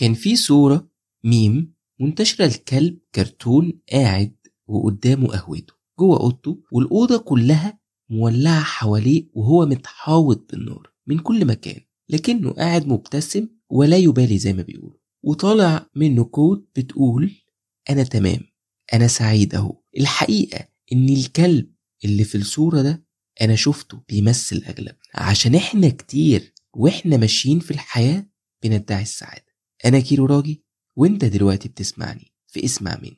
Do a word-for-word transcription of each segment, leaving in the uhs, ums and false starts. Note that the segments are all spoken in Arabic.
كان في صورة ميم منتشرة الكلب كرتون قاعد وقدامه قهوته جوه اوضته، والأوضة كلها مولعة حواليه وهو متحاوط بالنار من كل مكان، لكنه قاعد مبتسم ولا يبالي زي ما بيقولوا، وطالع منه كود بتقول أنا تمام، أنا سعيد أهو. الحقيقة إن الكلب اللي في الصورة ده أنا شفته بيمثل أغلبنا، عشان إحنا كتير وإحنا ماشيين في الحياة بندعي السعادة. أنا كيرو راجي وإنت دلوقتي بتسمعني في اسمع مني.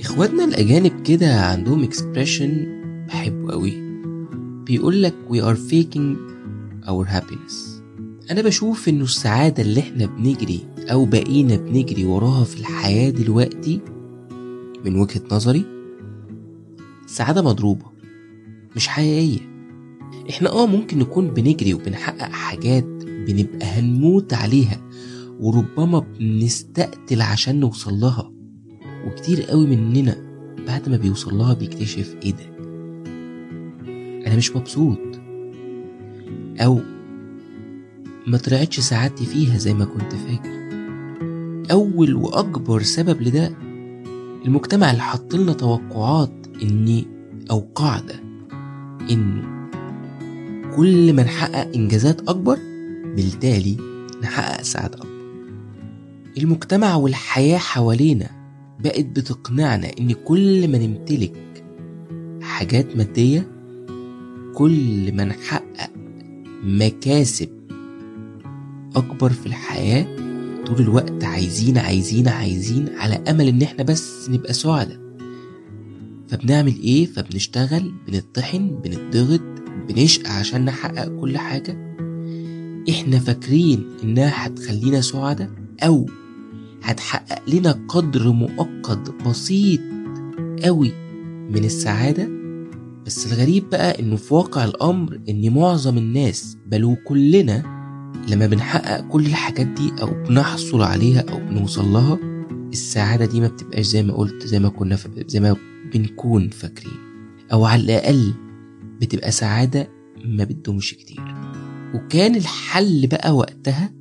اخواتنا الأجانب كده عندهم إكسبريشن بحبه قوي، بيقولك we are faking our happiness. أنا بشوف إنه السعادة اللي إحنا بنجري أو بقينا بنجري وراها في الحياة دلوقتي من وجهة نظري سعادة مضروبة مش حقيقية. إحنا آه ممكن نكون بنجري وبنحقق حاجات بنبقى هنموت عليها وربما بنستقتل عشان نوصل لها، وكتير قوي مننا بعد ما بيوصل لها بيكتشف ايه ده، انا مش مبسوط او ما طلعتش سعادتي فيها زي ما كنت فاكر. اول واكبر سبب لده المجتمع اللي حط لنا توقعات ان او قاعدة انه كل ما نحقق انجازات اكبر بالتالي نحقق سعادة اكبر. المجتمع والحياة حوالينا بقت بتقنعنا ان كل ما نمتلك حاجات مادية كل ما نحقق مكاسب اكبر في الحياة. طول الوقت عايزين عايزين عايزين على امل ان احنا بس نبقى سعداء. فبنعمل ايه؟ فبنشتغل، بنطحن، بنضغط، بنشقى عشان نحقق كل حاجة احنا فاكرين انها هتخلينا سعداء او هتحقق لنا قدر مؤقت بسيط قوي من السعادة. بس الغريب بقى انه في واقع الامر ان معظم الناس بل وكلنا لما بنحقق كل الحاجات دي او بنحصل عليها او بنوصل لها السعادة دي ما بتبقاش زي ما قلت زي ما كنا ف... زي ما بنكون فاكرين، او على الاقل بتبقى سعادة ما بدهمش كتير. وكان الحل بقى وقتها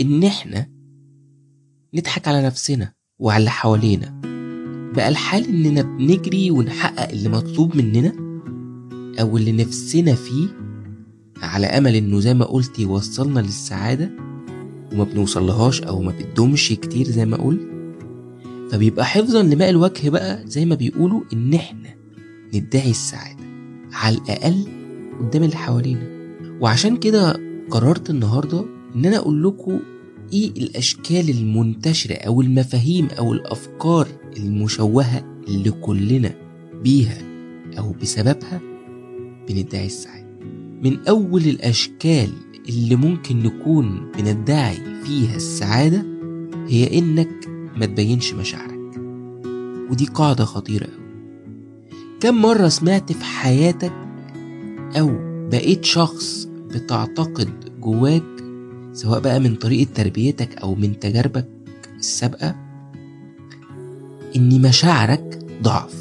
ان احنا نضحك على نفسنا وعلى اللي حوالينا. بقى الحال اننا بنجري ونحقق اللي مطلوب مننا او اللي نفسنا فيه على امل انه زي ما قلت يوصلنا للسعادة، وما بنوصلهاش او ما بتدومش كتير زي ما قلت. فبيبقى حفظا لماء الوجه بقى زي ما بيقولوا ان احنا ندعي السعادة على الاقل قدام اللي حوالينا. وعشان كده قررت النهاردة ان انا اقول لكم ايه الاشكال المنتشرة او المفاهيم او الافكار المشوهة اللي كلنا بيها او بسببها بندعي السعادة. من اول الاشكال اللي ممكن نكون بندعي فيها السعادة هي انك ما تبينش مشاعرك، ودي قاعدة خطيرة أوي. كم مرة سمعت في حياتك او بقيت شخص بتعتقد جواك سواء بقى من طريقة تربيتك أو من تجاربك السابقة إن مشاعرك ضعف،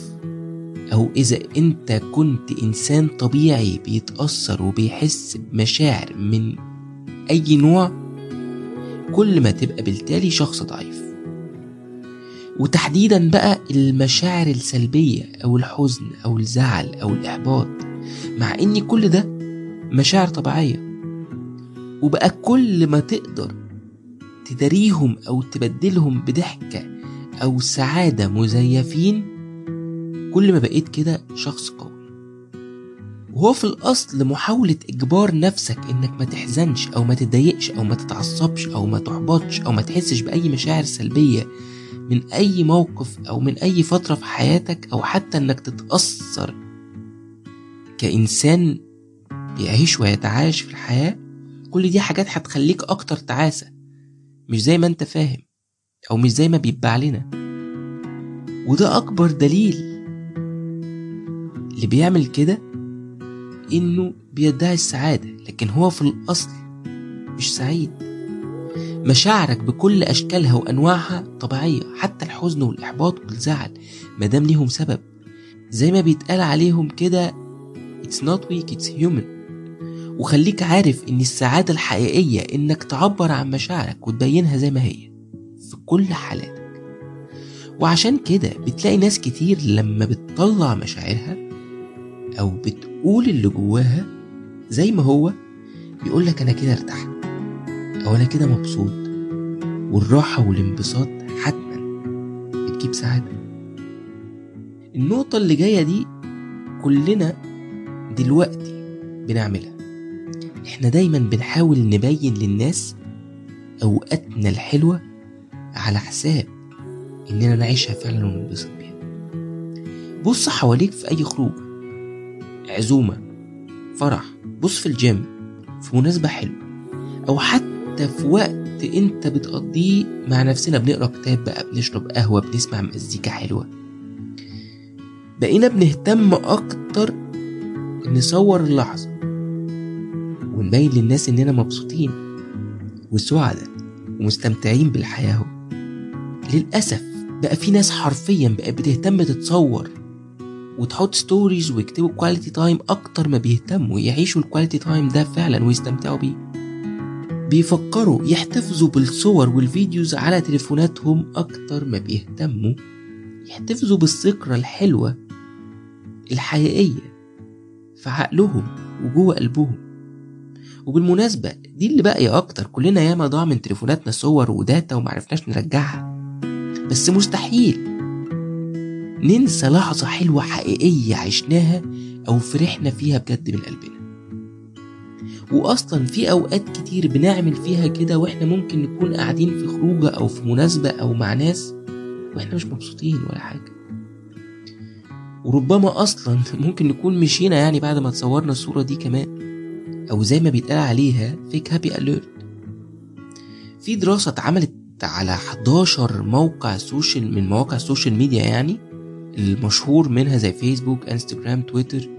أو إذا أنت كنت إنسان طبيعي بيتأثر وبيحس بمشاعر من أي نوع كل ما تبقى بالتالي شخص ضعيف. وتحديدا بقى المشاعر السلبية أو الحزن أو الزعل أو الإحباط، مع إن كل ده مشاعر طبيعية. وبقى كل ما تقدر تداريهم أو تبدلهم بضحكة أو سعادة مزيفين كل ما بقيت كده شخص قوي. وهو في الأصل محاولة إجبار نفسك إنك ما تحزنش أو ما تضايقش أو ما تتعصبش أو ما تحبطش أو ما تحسش بأي مشاعر سلبية من أي موقف أو من أي فترة في حياتك، أو حتى إنك تتأثر كإنسان بيعيش ويتعايش في الحياة. كل دي حاجات هتخليك اكتر تعاسة مش زي ما انت فاهم او مش زي ما بيبقى علينا. وده اكبر دليل اللي بيعمل كده انه بيدعي السعادة لكن هو في الاصل مش سعيد. مشاعرك بكل أشكالها وأنواعها طبيعية، حتى الحزن والإحباط والزعل مدام ليهم سبب. زي ما بيتقال عليهم كده It's not weak it's human. وخليك عارف إن السعادة الحقيقية إنك تعبر عن مشاعرك وتبينها زي ما هي في كل حالاتك. وعشان كده بتلاقي ناس كتير لما بتطلع مشاعرها أو بتقول اللي جواها زي ما هو بيقولك أنا كده ارتحت أو أنا كده مبسوط. والراحة والانبساط حتما بتجيب سعادة. النقطة اللي جاية دي كلنا دلوقتي بنعملها، احنا دايما بنحاول نبين للناس أوقاتنا الحلوة على حساب إننا نعيشها فعلا وننبسط بيها. بص حواليك في أي خروج، عزومة، فرح، بص في الجيم، في مناسبة حلوة، أو حتى في وقت أنت بتقضيه مع نفسنا، بنقرأ كتاب بقى، بنشرب قهوة، بنسمع مزيكا حلوة. بقينا بنهتم أكتر نصور اللحظة ونبين للناس إننا مبسوطين وسعداء ومستمتعين بالحياة. للأسف بقى في ناس حرفيا بقى بتهتم تتصور وتحط ستوريز ويكتبوا كواليتي تايم أكتر ما بيهتموا يعيشوا الكواليتي تايم ده فعلا ويستمتعوا بيه. بيفكروا يحتفظوا بالصور والفيديوز على تليفوناتهم أكتر ما بيهتموا يحتفظوا بالذكرى الحلوة الحقيقية في عقلهم وجوه قلبهم. وبالمناسبة دي اللي باقية أكتر، كلنا ياما ضاع من تليفوناتنا صور وداتا ومعرفناش نرجعها. بس مستحيل ننسى لحظة حلوة حقيقية عشناها أو فرحنا فيها بجد من قلبنا. وأصلا في أوقات كتير بنعمل فيها كده وإحنا ممكن نكون قاعدين في خروجة أو في مناسبة أو مع ناس وإحنا مش مبسوطين ولا حاجة، وربما أصلا ممكن نكون مشينا يعني بعد ما تصورنا الصورة دي كمان، أو زي ما بيتقال عليها فيك هابي أليرت. في دراسة اتعملت على حداشر موقع سوشيال من مواقع السوشيال ميديا يعني المشهور منها زي فيسبوك، انستجرام، تويتر،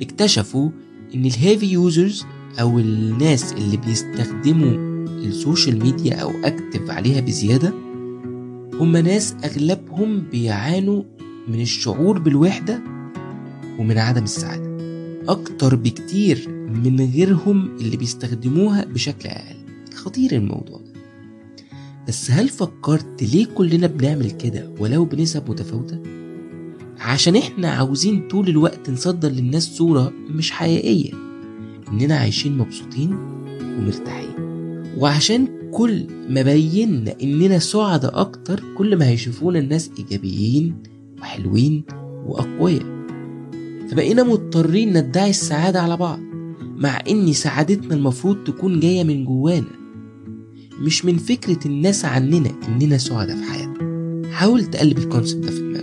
اكتشفوا ان الهيفي يوزرز او الناس اللي بيستخدموا السوشيال ميديا او اكتف عليها بزيادة هم ناس اغلبهم بيعانوا من الشعور بالوحدة ومن عدم السعادة اكتر بكتير من غيرهم اللي بيستخدموها بشكل اقل. خطير الموضوع ده. بس هل فكرت ليه كلنا بنعمل كده ولو بنسب متفاوتة؟ عشان احنا عاوزين طول الوقت نصدر للناس صورة مش حقيقية اننا عايشين مبسوطين ومرتاحين. وعشان كل ما بينا اننا سعداء اكتر كل ما هيشوفونا الناس ايجابيين وحلوين واقوياء. فبقينا مضطرين ندعي السعادة على بعض، مع ان سعادتنا المفروض تكون جاية من جوانا مش من فكرة الناس عننا اننا سعداء في حياتنا. حاول تقلب الكونسبت ده في دماغك.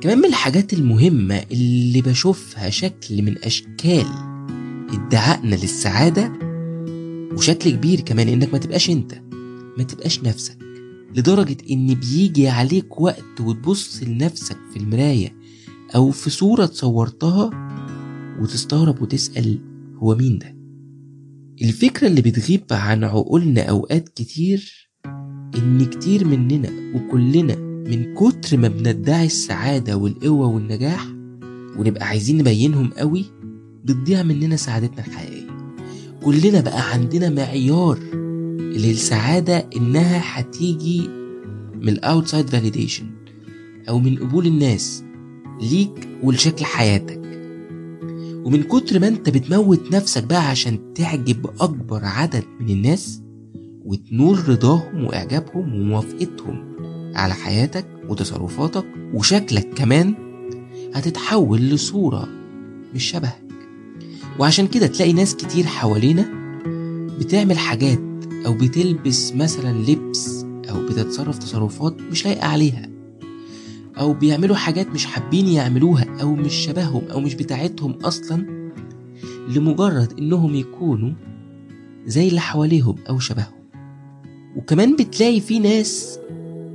كمان من الحاجات المهمة اللي بشوفها شكل من اشكال ادعائنا للسعادة، وشكل كبير كمان، انك ما تبقاش انت، ما تبقاش نفسك، لدرجة ان بيجي عليك وقت وتبص لنفسك في المراية او في صورة تصورتها وتستغرب وتسأل هو مين ده. الفكرة اللي بتغيب عن عقولنا أوقات كتير إن كتير مننا وكلنا من كتر ما بندعي السعادة والقوة والنجاح ونبقى عايزين نبينهم قوي بتضيع مننا سعادتنا الحقيقية. كلنا بقى عندنا معيار للسعادة إنها هتيجي من الأوتسايد فاليديشن أو من قبول الناس ليك ولشكل حياتك. ومن كتر ما انت بتموت نفسك بقى عشان تعجب اكبر عدد من الناس وتنول رضاهم واعجابهم وموافقتهم على حياتك وتصرفاتك وشكلك كمان، هتتحول لصورة مش شبهك. وعشان كده تلاقي ناس كتير حوالينا بتعمل حاجات او بتلبس مثلا لبس او بتتصرف تصرفات مش لايقة عليها، او بيعملوا حاجات مش حابين يعملوها او مش شبههم او مش بتاعتهم اصلا، لمجرد انهم يكونوا زي اللي حواليهم او شبههم. وكمان بتلاقي في ناس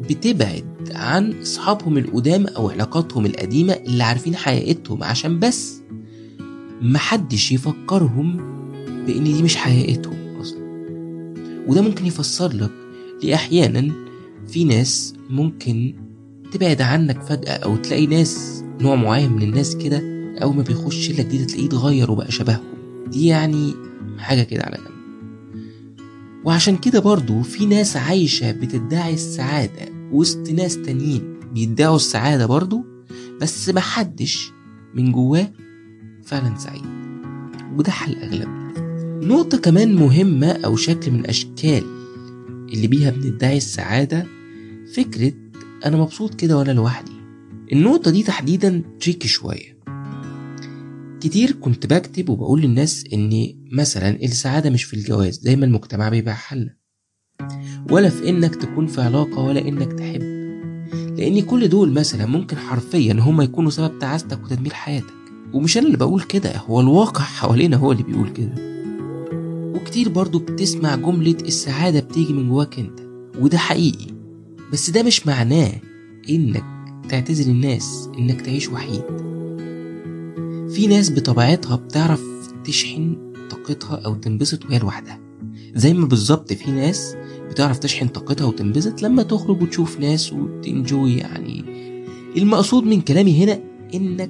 بتبعد عن اصحابهم القدام او علاقاتهم القديمة اللي عارفين حقيقتهم عشان بس محدش يفكرهم بان دي مش حقيقتهم اصلا. وده ممكن يفسر لك ليه احيانا في ناس ممكن تبعد عنك فجأة، او تلاقي ناس نوع معين من الناس كده او ما بيخش لك دي تلاقيه اتغير وبقى شبههم، دي يعني حاجة كده على جنب. وعشان كده برضو في ناس عايشة بتدعي السعادة وسط ناس تانيين بيدعوا السعادة برضو، بس محدش من جواه فعلا سعيد، وده حال اغلبنا. نقطة كمان مهمة او شكل من اشكال اللي بيها بندعي السعادة فكرة انا مبسوط كده ولا لوحدي. النقطة دي تحديدا تريكي شوية. كتير كنت بكتب وبقول للناس ان مثلا السعادة مش في الجواز دايما المجتمع بيبيعها لنا، ولا في انك تكون في علاقة، ولا انك تحب، لان كل دول مثلا ممكن حرفيا هما يكونوا سبب تعاستك وتدمير حياتك. ومش انا اللي بقول كده، هو الواقع حوالينا هو اللي بيقول كده. وكتير برضو بتسمع جملة السعادة بتيجي من جواك انت، وده حقيقي، بس ده مش معناه انك تعتزل الناس، انك تعيش وحيد. في ناس بطبيعتها بتعرف تشحن طاقتها او تنبسط وهي لوحدها، زي ما بالظبط في ناس بتعرف تشحن طاقتها وتنبسط لما تخرج وتشوف ناس وتنجوي. يعني المقصود من كلامي هنا انك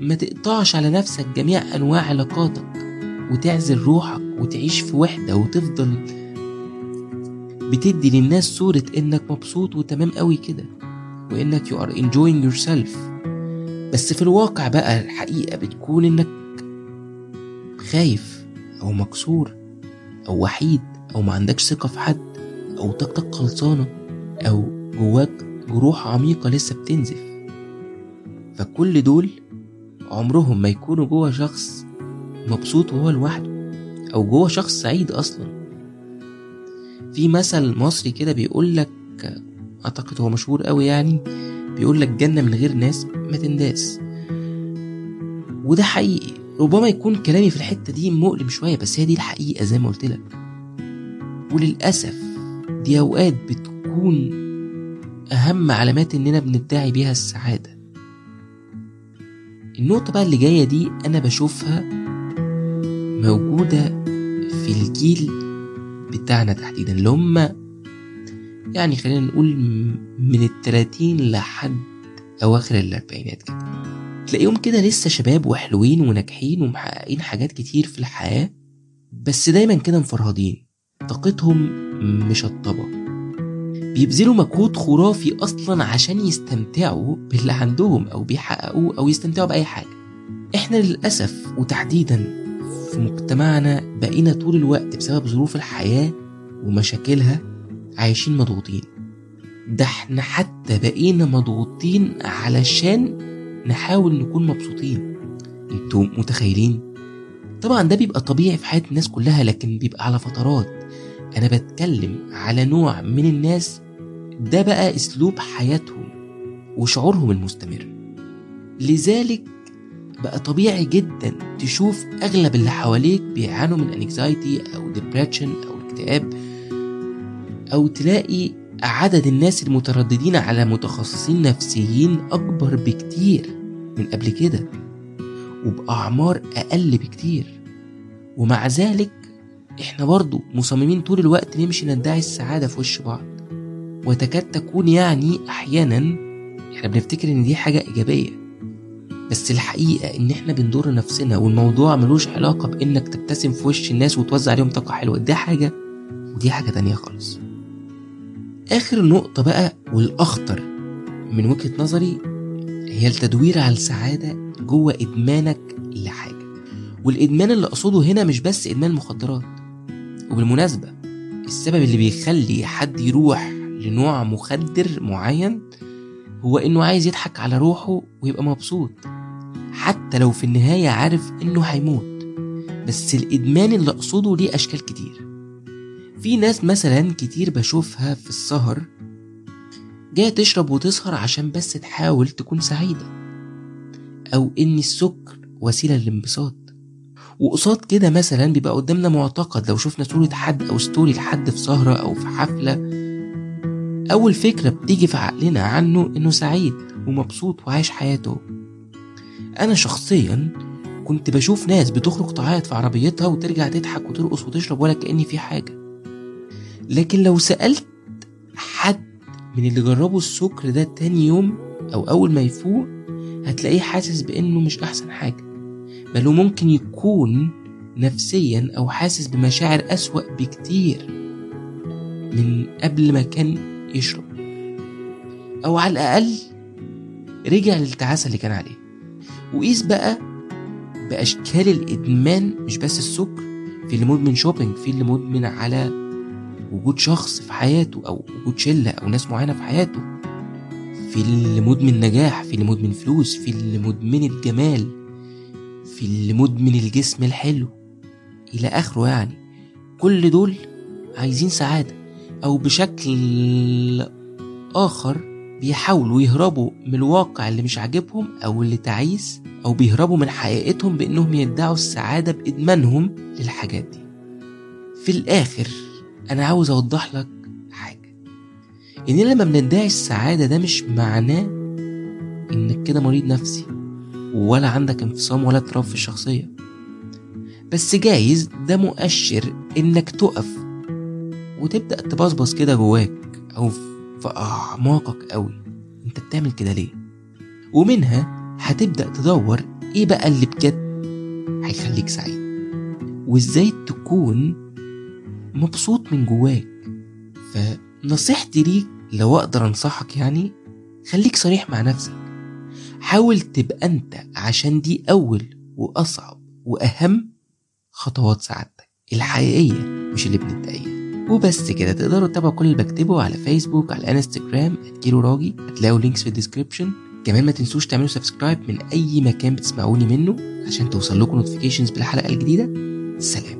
ما تقطعش على نفسك جميع انواع علاقاتك وتعزل روحك وتعيش في وحدة وتفضل بتدي للناس صورة انك مبسوط وتمام قوي كده، وانك you are enjoying yourself، بس في الواقع بقى الحقيقة بتكون انك خايف او مكسور او وحيد او ما عندكش ثقة في حد، او طاقتك خلصانة، او جواك جروح عميقة لسه بتنزف. فكل دول عمرهم ما يكونوا جوا شخص مبسوط وهو لوحده، او جوا شخص سعيد اصلا. في مثل مصري كده بيقولك، اعتقد هو مشهور قوي يعني، بيقولك جنة من غير ناس ما تنداس، وده حقيقي. ربما يكون كلامي في الحتة دي مؤلم شوية، بس هي دي الحقيقة زي ما قلت لك. وللأسف دي أوقات بتكون أهم علامات إننا بندعي بيها السعادة. النقطة بقى اللي جاية دي أنا بشوفها موجودة في الجيل بتاعنا تحديدا، اللي هم يعني خلينا نقول من التلاتين لحد أواخر الأربعينات كده، تلاقيهم كده لسه شباب وحلوين وناجحين ومحققين حاجات كتير في الحياة، بس دايما كده مفرهدين، طاقتهم مشطبة، بيبذلوا مجهود خرافي أصلا عشان يستمتعوا باللي عندهم أو بيحققوه أو يستمتعوا بأي حاجة. إحنا للأسف وتحديدا في مجتمعنا بقينا طول الوقت بسبب ظروف الحياة ومشاكلها عايشين مضغوطين. ده إحنا حتى بقينا مضغوطين علشان نحاول نكون مبسوطين، انتوا متخيلين؟ طبعا ده بيبقى طبيعي في حياة الناس كلها، لكن بيبقى على فترات. انا بتكلم على نوع من الناس ده بقى اسلوب حياتهم وشعورهم المستمر، لذلك بقى طبيعي جدا تشوف اغلب اللي حواليك بيعانوا من انكزايتي او ديبريشن او اكتئاب، او تلاقي عدد الناس المترددين على متخصصين نفسيين اكبر بكتير من قبل كده، وبأعمار أقل بكتير. ومع ذلك إحنا برضو مصممين طول الوقت نمشي ندعي السعادة في وش بعض، وتكاد تكون يعني أحيانا إحنا بنفتكر إن دي حاجة إيجابية، بس الحقيقة إن إحنا بندور نفسنا. والموضوع ملوش علاقة بإنك تبتسم في وش الناس وتوزع عليهم طاقة حلوة، دي حاجة ودي حاجة تانية خالص. آخر نقطة بقى والأخطر من وجهة نظري هي التدوير على السعادة جوه إدمانك لحاجة. والإدمان اللي أقصده هنا مش بس إدمان مخدرات. وبالمناسبة السبب اللي بيخلي حد يروح لنوع مخدر معين هو إنه عايز يضحك على روحه ويبقى مبسوط، حتى لو في النهاية عارف إنه هيموت. بس الإدمان اللي أقصده ليه أشكال كتير. في ناس مثلا كتير بشوفها في السهر جاية تشرب وتسهر عشان بس تحاول تكون سعيدة، او ان السكر وسيله للانبساط. وقصاد كده مثلا بيبقى قدامنا معتقد لو شفنا صوره حد او ستوري لحد في سهره او في حفله، اول فكره بتيجي في عقلنا عنه انه سعيد ومبسوط وعايش حياته. انا شخصيا كنت بشوف ناس بتخرج تعيط في عربيتها وترجع تضحك وترقص وتشرب ولا كأن في حاجه، لكن لو سألت حد من اللي جربوا السكر ده تاني يوم أو أول ما يفوق هتلاقيه حاسس بأنه مش أحسن حاجة، بل ممكن يكون نفسيا أو حاسس بمشاعر أسوأ بكتير من قبل ما كان يشرب، أو على الأقل رجع للتعاسة اللي كان عليه. وقيس بقى بأشكال الإدمان، مش بس السكر، في اللي مدمن شوبينج، في اللي مدمن على وجود شخص في حياته أو وجود شلة أو ناس معينة في حياته، في اللي مدمن نجاح، في اللي مدمن فلوس، في اللي مدمن الجمال، في اللي مدمن الجسم الحلو إلى آخره. يعني كل دول عايزين سعادة، أو بشكل آخر بيحاولوا يهربوا من الواقع اللي مش عاجبهم أو اللي تعيس، أو بيهربوا من حقيقتهم بأنهم يدعوا السعادة بإدمانهم للحاجات دي. في الآخر أنا عاوز أوضح لك حاجة، إن لما بندعي السعادة ده مش معناه إنك كده مريض نفسي ولا عندك انفصام ولا اضطراب في الشخصية، بس جايز ده مؤشر إنك تقف وتبدأ تبصبص كده جواك أو في أعماقك قوي، أنت بتعمل كده ليه؟ ومنها هتبدأ تدور إيه بقى اللي بجد هيخليك سعيد، وإزاي تكون مبسوط من جواك. فنصيحتي ليك لو أقدر أنصحك، يعني خليك صريح مع نفسك، حاول تبقى أنت، عشان دي أول وأصعب وأهم خطوات سعادتك الحقيقية مش اللي بندعيها. وبس كده تقدروا تتابعوا كل اللي بكتبه على فيسبوك، على انستجرام @كيلو راجي، هتلاقوا لينكس في الديسكريبشن. كمان ما تنسوش تعملوا سبسكرايب من اي مكان بتسمعوني منه عشان توصل لكم نوتيفيكيشنز بالحلقه الجديده. سلام.